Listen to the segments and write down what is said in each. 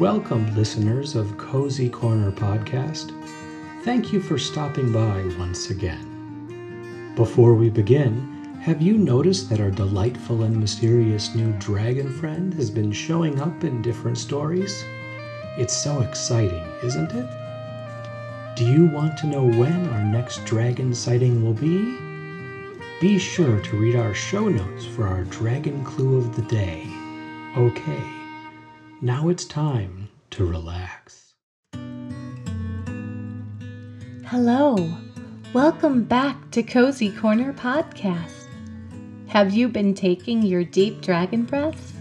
Welcome, listeners of Cozy Corner Podcast. Thank you for stopping by once again. Before we begin, have you noticed that our delightful and mysterious new dragon friend has been showing up in different stories? It's so exciting, isn't it? Do you want to know when our next dragon sighting will be? Be sure to read our show notes for our dragon clue of the day. Okay, now it's time to relax. Hello, welcome back to Cozy Corner Podcast. Have you been taking your deep dragon breaths?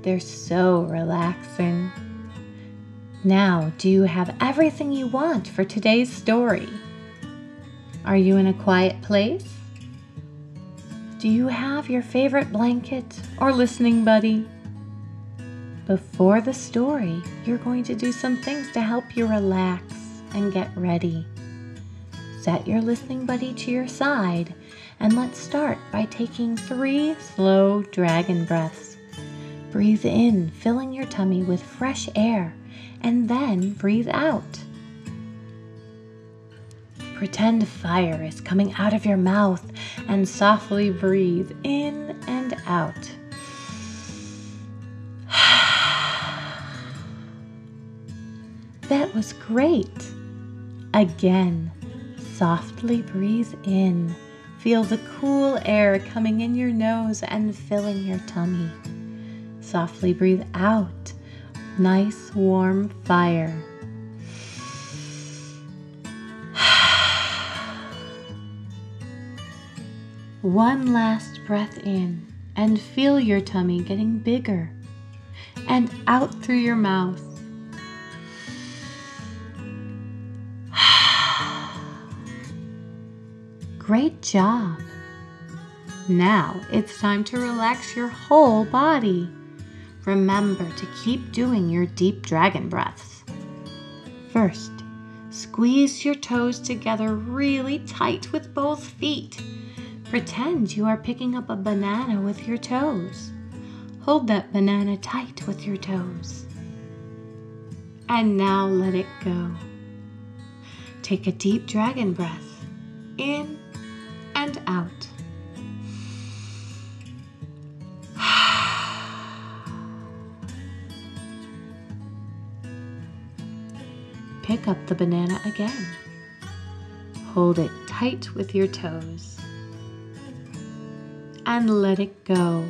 They're so relaxing. Now, do you have everything you want for today's story? Are you in a quiet place? Do you have your favorite blanket or listening buddy? Before the story, you're going to do some things to help you relax and get ready. Set your listening buddy to your side, and let's start by taking 3 slow dragon breaths. Breathe in, filling your tummy with fresh air, and then breathe out. Pretend fire is coming out of your mouth and softly breathe in and out. That was great. Again, softly breathe in. Feel the cool air coming in your nose and filling your tummy. Softly breathe out. Nice warm fire. One last breath in and feel your tummy getting bigger, and out through your mouth. Great job. Now it's time to relax your whole body. Remember to keep doing your deep dragon breaths. First, squeeze your toes together really tight with both feet. Pretend you are picking up a banana with your toes. Hold that banana tight with your toes. And now let it go. Take a deep dragon breath in and out. Pick up the banana again. Hold it tight with your toes. And let it go.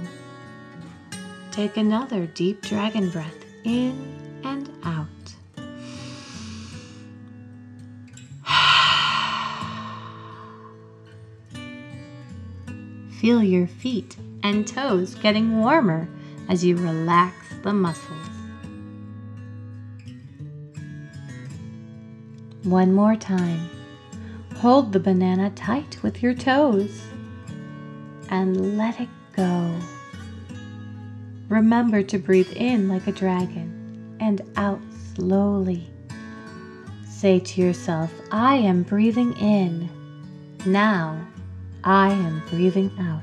Take another deep dragon breath in and out. Feel your feet and toes getting warmer as you relax the muscles. One more time. Hold the banana tight with your toes and let it go. Remember to breathe in like a dragon and out slowly. Say to yourself, I am breathing in. Now I am breathing out.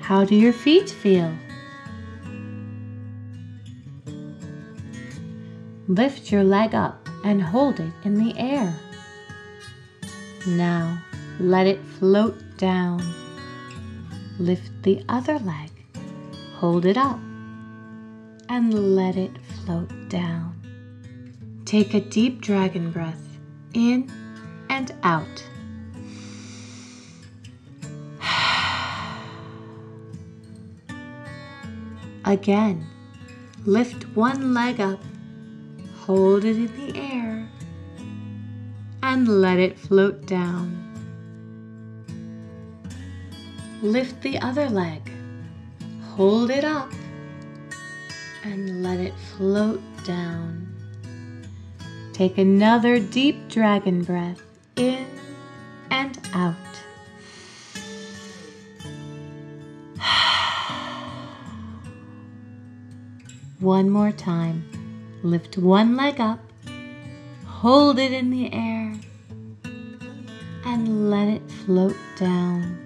How do your feet feel? Lift your leg up and hold it in the air. Now let it float down. Lift the other leg, hold it up, and let it float down. Take a deep dragon breath in and out. Again, lift one leg up, hold it in the air, and let it float down. Lift the other leg, hold it up, and let it float down. Take another deep dragon breath in and out. One more time. Lift one leg up, hold it in the air, and let it float down.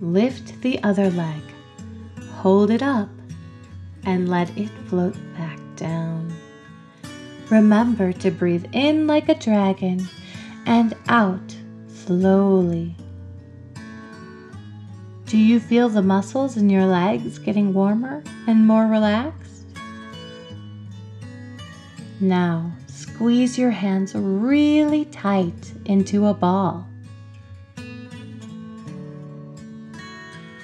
Lift the other leg, hold it up, and let it float back down. Remember to breathe in like a dragon and out slowly. Do you feel the muscles in your legs getting warmer and more relaxed? Now, squeeze your hands really tight into a ball.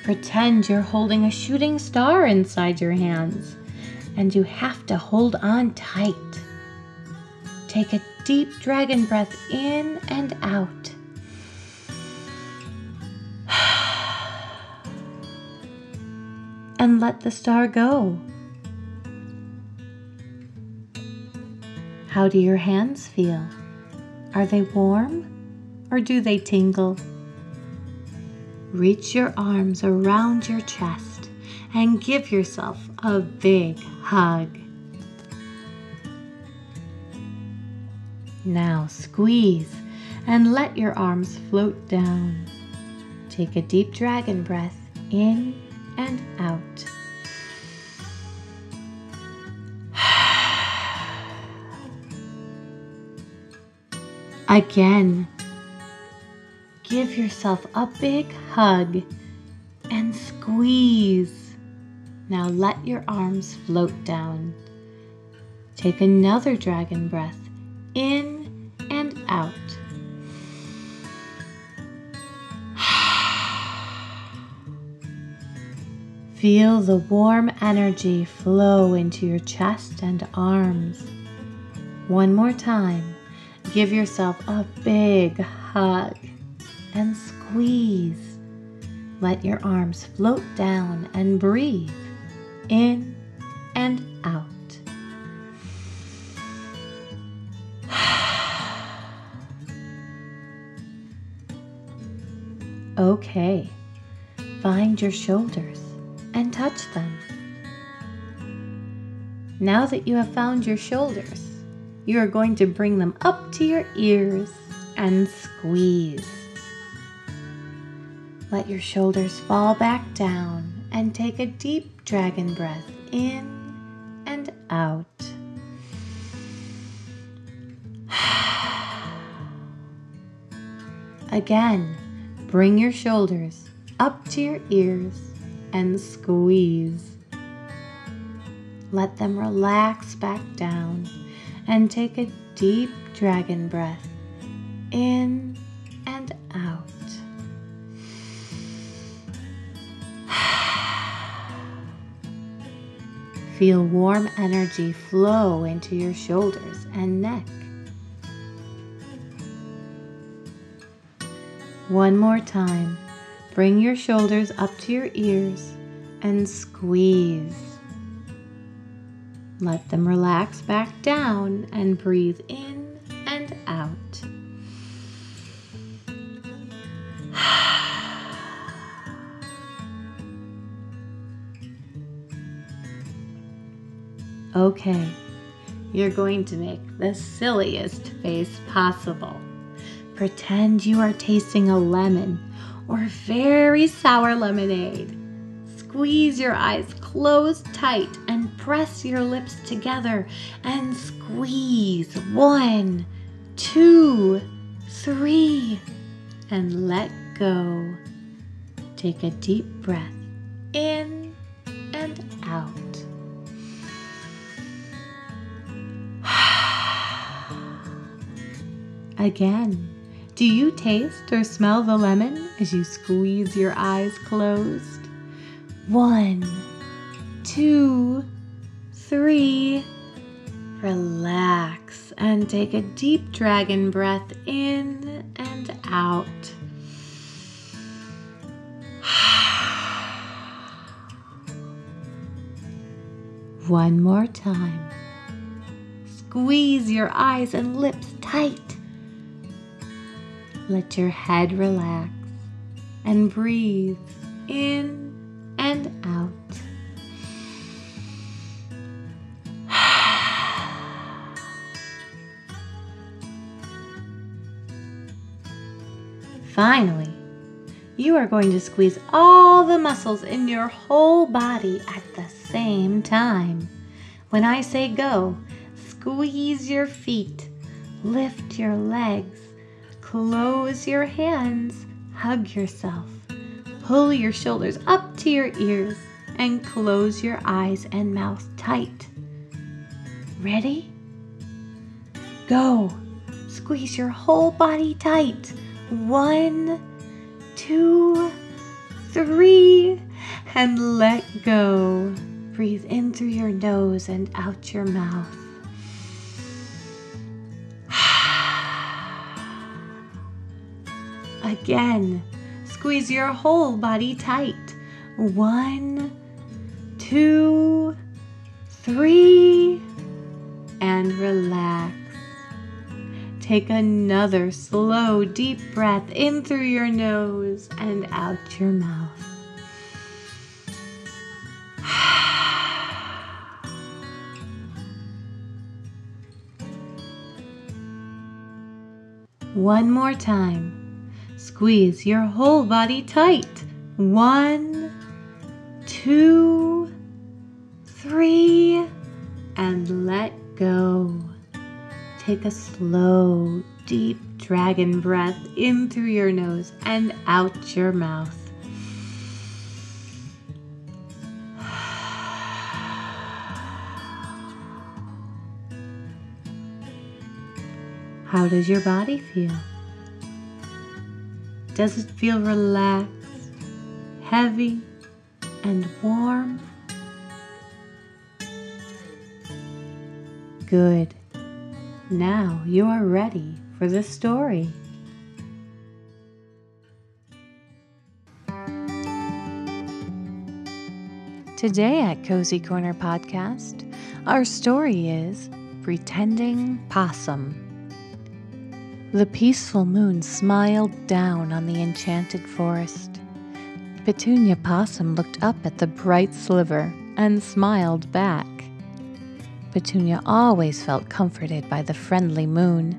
Pretend you're holding a shooting star inside your hands, and you have to hold on tight. Take a deep dragon breath in and out. And let the star go. How do your hands feel? Are they warm or do they tingle? Reach your arms around your chest and give yourself a big hug. Now squeeze and let your arms float down. Take a deep dragon breath in and out. Again. Give yourself a big hug and squeeze. Now let your arms float down. Take another dragon breath in and out. Feel the warm energy flow into your chest and arms. One more time. Give yourself a big hug and squeeze. Let your arms float down and breathe in and out. Okay, find your shoulders and touch them. Now that you have found your shoulders, you are going to bring them up to your ears and squeeze. Let your shoulders fall back down and take a deep dragon breath in and out. Again, bring your shoulders up to your ears and squeeze. Let them relax back down and take a deep dragon breath in and out. Feel warm energy flow into your shoulders and neck. One more time. Bring your shoulders up to your ears and squeeze. Let them relax back down and breathe in and out. Okay, you're going to make the silliest face possible. Pretend you are tasting a lemon or very sour lemonade. Squeeze your eyes closed tight and press your lips together and squeeze. 1, 2, 3, and let go. Take a deep breath in and out. Again, do you taste or smell the lemon as you squeeze your eyes closed? 1, 2, 3. Relax and take a deep dragon breath in and out. One more time. Squeeze your eyes and lips tight. Let your head relax and breathe in and out. Finally, you are going to squeeze all the muscles in your whole body at the same time. When I say go, squeeze your feet, lift your legs, close your hands, hug yourself, pull your shoulders up to your ears, and close your eyes and mouth tight. Ready? Go! Squeeze your whole body tight. 1, 2, 3, and let go. Breathe in through your nose and out your mouth. Again, squeeze your whole body tight. 1, 2, 3, and relax. Take another slow, deep breath in through your nose and out your mouth. One more time. Squeeze your whole body tight. 1, 2, 3, and let go. Take a slow, deep dragon breath in through your nose and out your mouth. How does your body feel? Does it feel relaxed, heavy, and warm? Good. Now you are ready for the story. Today at Cozy Corner Podcast, our story is Pretending Possum. The peaceful moon smiled down on the enchanted forest. Petunia Possum looked up at the bright sliver and smiled back. Petunia always felt comforted by the friendly moon.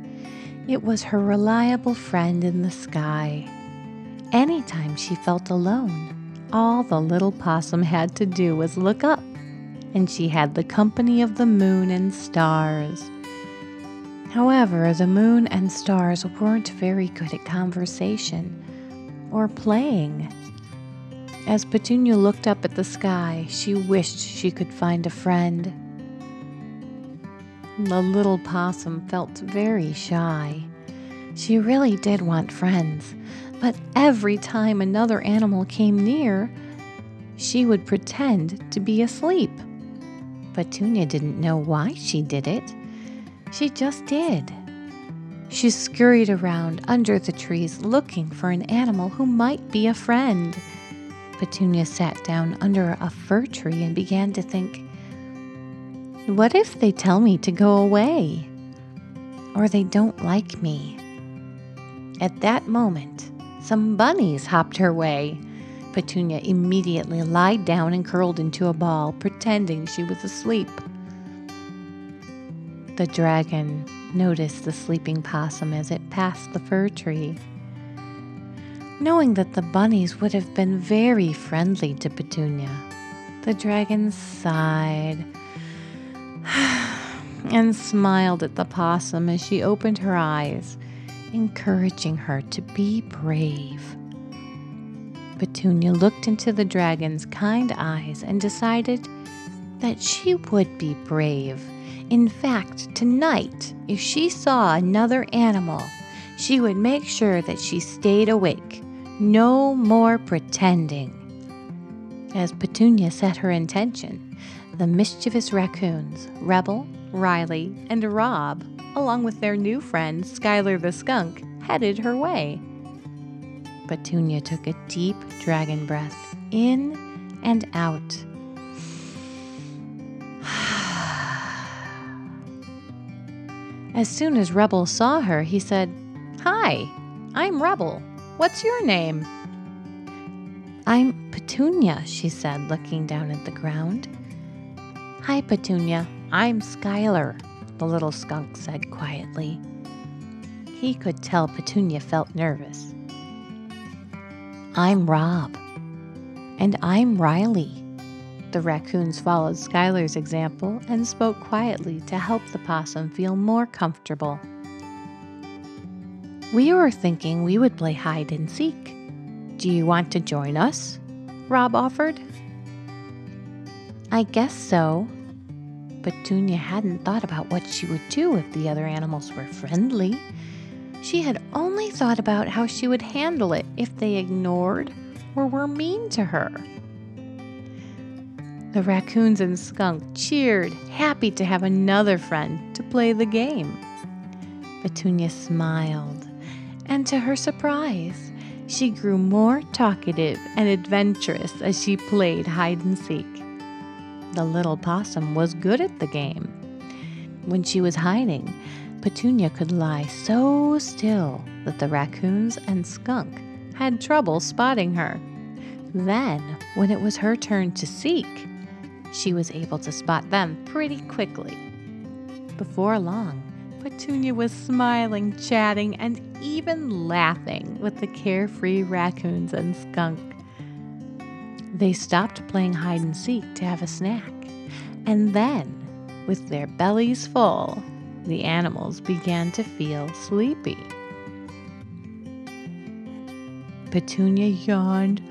It was her reliable friend in the sky. Anytime she felt alone, all the little possum had to do was look up, and she had the company of the moon and stars. However, the moon and stars weren't very good at conversation or playing. As Petunia looked up at the sky, she wished she could find a friend. The little possum felt very shy. She really did want friends, but every time another animal came near, she would pretend to be asleep. Petunia didn't know why she did it. She just did. She scurried around under the trees looking for an animal who might be a friend. Petunia sat down under a fir tree and began to think, what if they tell me to go away? Or they don't like me? At that moment, some bunnies hopped her way. Petunia immediately lied down and curled into a ball, pretending she was asleep. The dragon noticed the sleeping possum as it passed the fir tree. Knowing that the bunnies would have been very friendly to Petunia, the dragon sighed and smiled at the possum as she opened her eyes, encouraging her to be brave. Petunia looked into the dragon's kind eyes and decided that she would be brave. In fact, tonight, if she saw another animal, she would make sure that she stayed awake. No more pretending. As Petunia set her intention, the mischievous raccoons, Rebel, Riley, and Rob, along with their new friend, Skylar the skunk, headed her way. Petunia took a deep dragon breath in and out. As soon as Rebel saw her, he said, "Hi, I'm Rebel. What's your name?" "I'm Petunia," she said, looking down at the ground. "Hi, Petunia. I'm Skylar," the little skunk said quietly. He could tell Petunia felt nervous. I'm Rob. And I'm Riley. The raccoons followed Skylar's example and spoke quietly to help the possum feel more comfortable. We were thinking we would play hide and seek. Do you want to join us? Rob offered. I guess so. Petunia hadn't thought about what she would do if the other animals were friendly. She had only thought about how she would handle it if they ignored or were mean to her. The raccoons and skunk cheered, happy to have another friend to play the game. Petunia smiled, and to her surprise, she grew more talkative and adventurous as she played hide and seek. The little possum was good at the game. When she was hiding, Petunia could lie so still that the raccoons and skunk had trouble spotting her. Then, when it was her turn to seek, she was able to spot them pretty quickly. Before long, Petunia was smiling, chatting, and even laughing with the carefree raccoons and skunk. They stopped playing hide and seek to have a snack, and then, with their bellies full, the animals began to feel sleepy. Petunia yawned.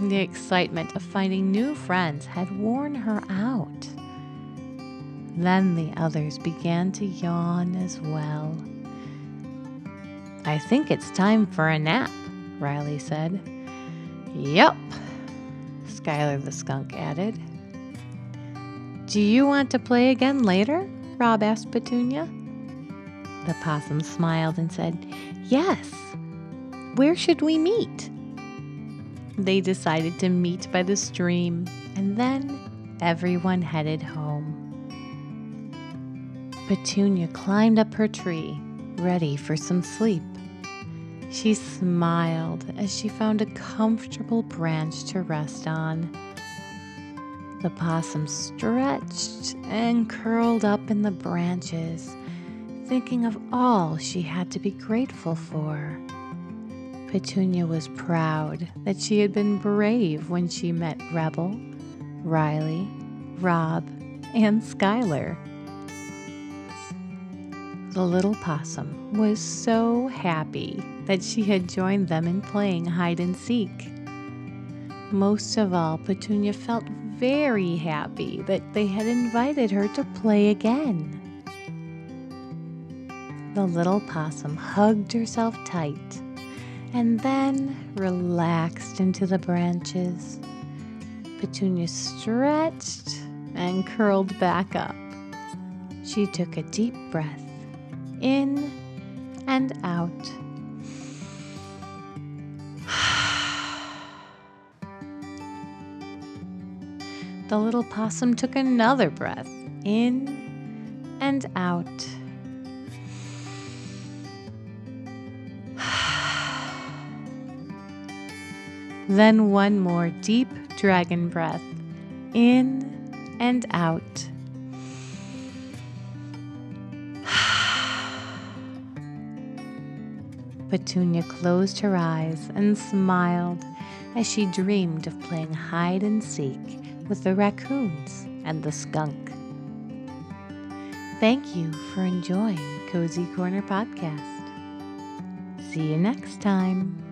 The excitement of finding new friends had worn her out. Then the others began to yawn as well. I think it's time for a nap, Riley said. Yep, Skylar the skunk added. Do you want to play again later? Rob asked Petunia. The possum smiled and said, Yes. Where should we meet? They decided to meet by the stream, and then everyone headed home. Petunia climbed up her tree, ready for some sleep. She smiled as she found a comfortable branch to rest on. The possum stretched and curled up in the branches, thinking of all she had to be grateful for. Petunia was proud that she had been brave when she met Rebel, Riley, Rob, and Skylar. The little possum was so happy that she had joined them in playing hide and seek. Most of all, Petunia felt very happy that they had invited her to play again. The little possum hugged herself tight and then relaxed into the branches. Petunia stretched and curled back up. She took a deep breath. In and out. The little possum took another breath. In and out. Then one more deep dragon breath. In and out. Petunia closed her eyes and smiled as she dreamed of playing hide and seek with the raccoons and the skunk. Thank you for enjoying Cozy Corner Podcast. See you next time.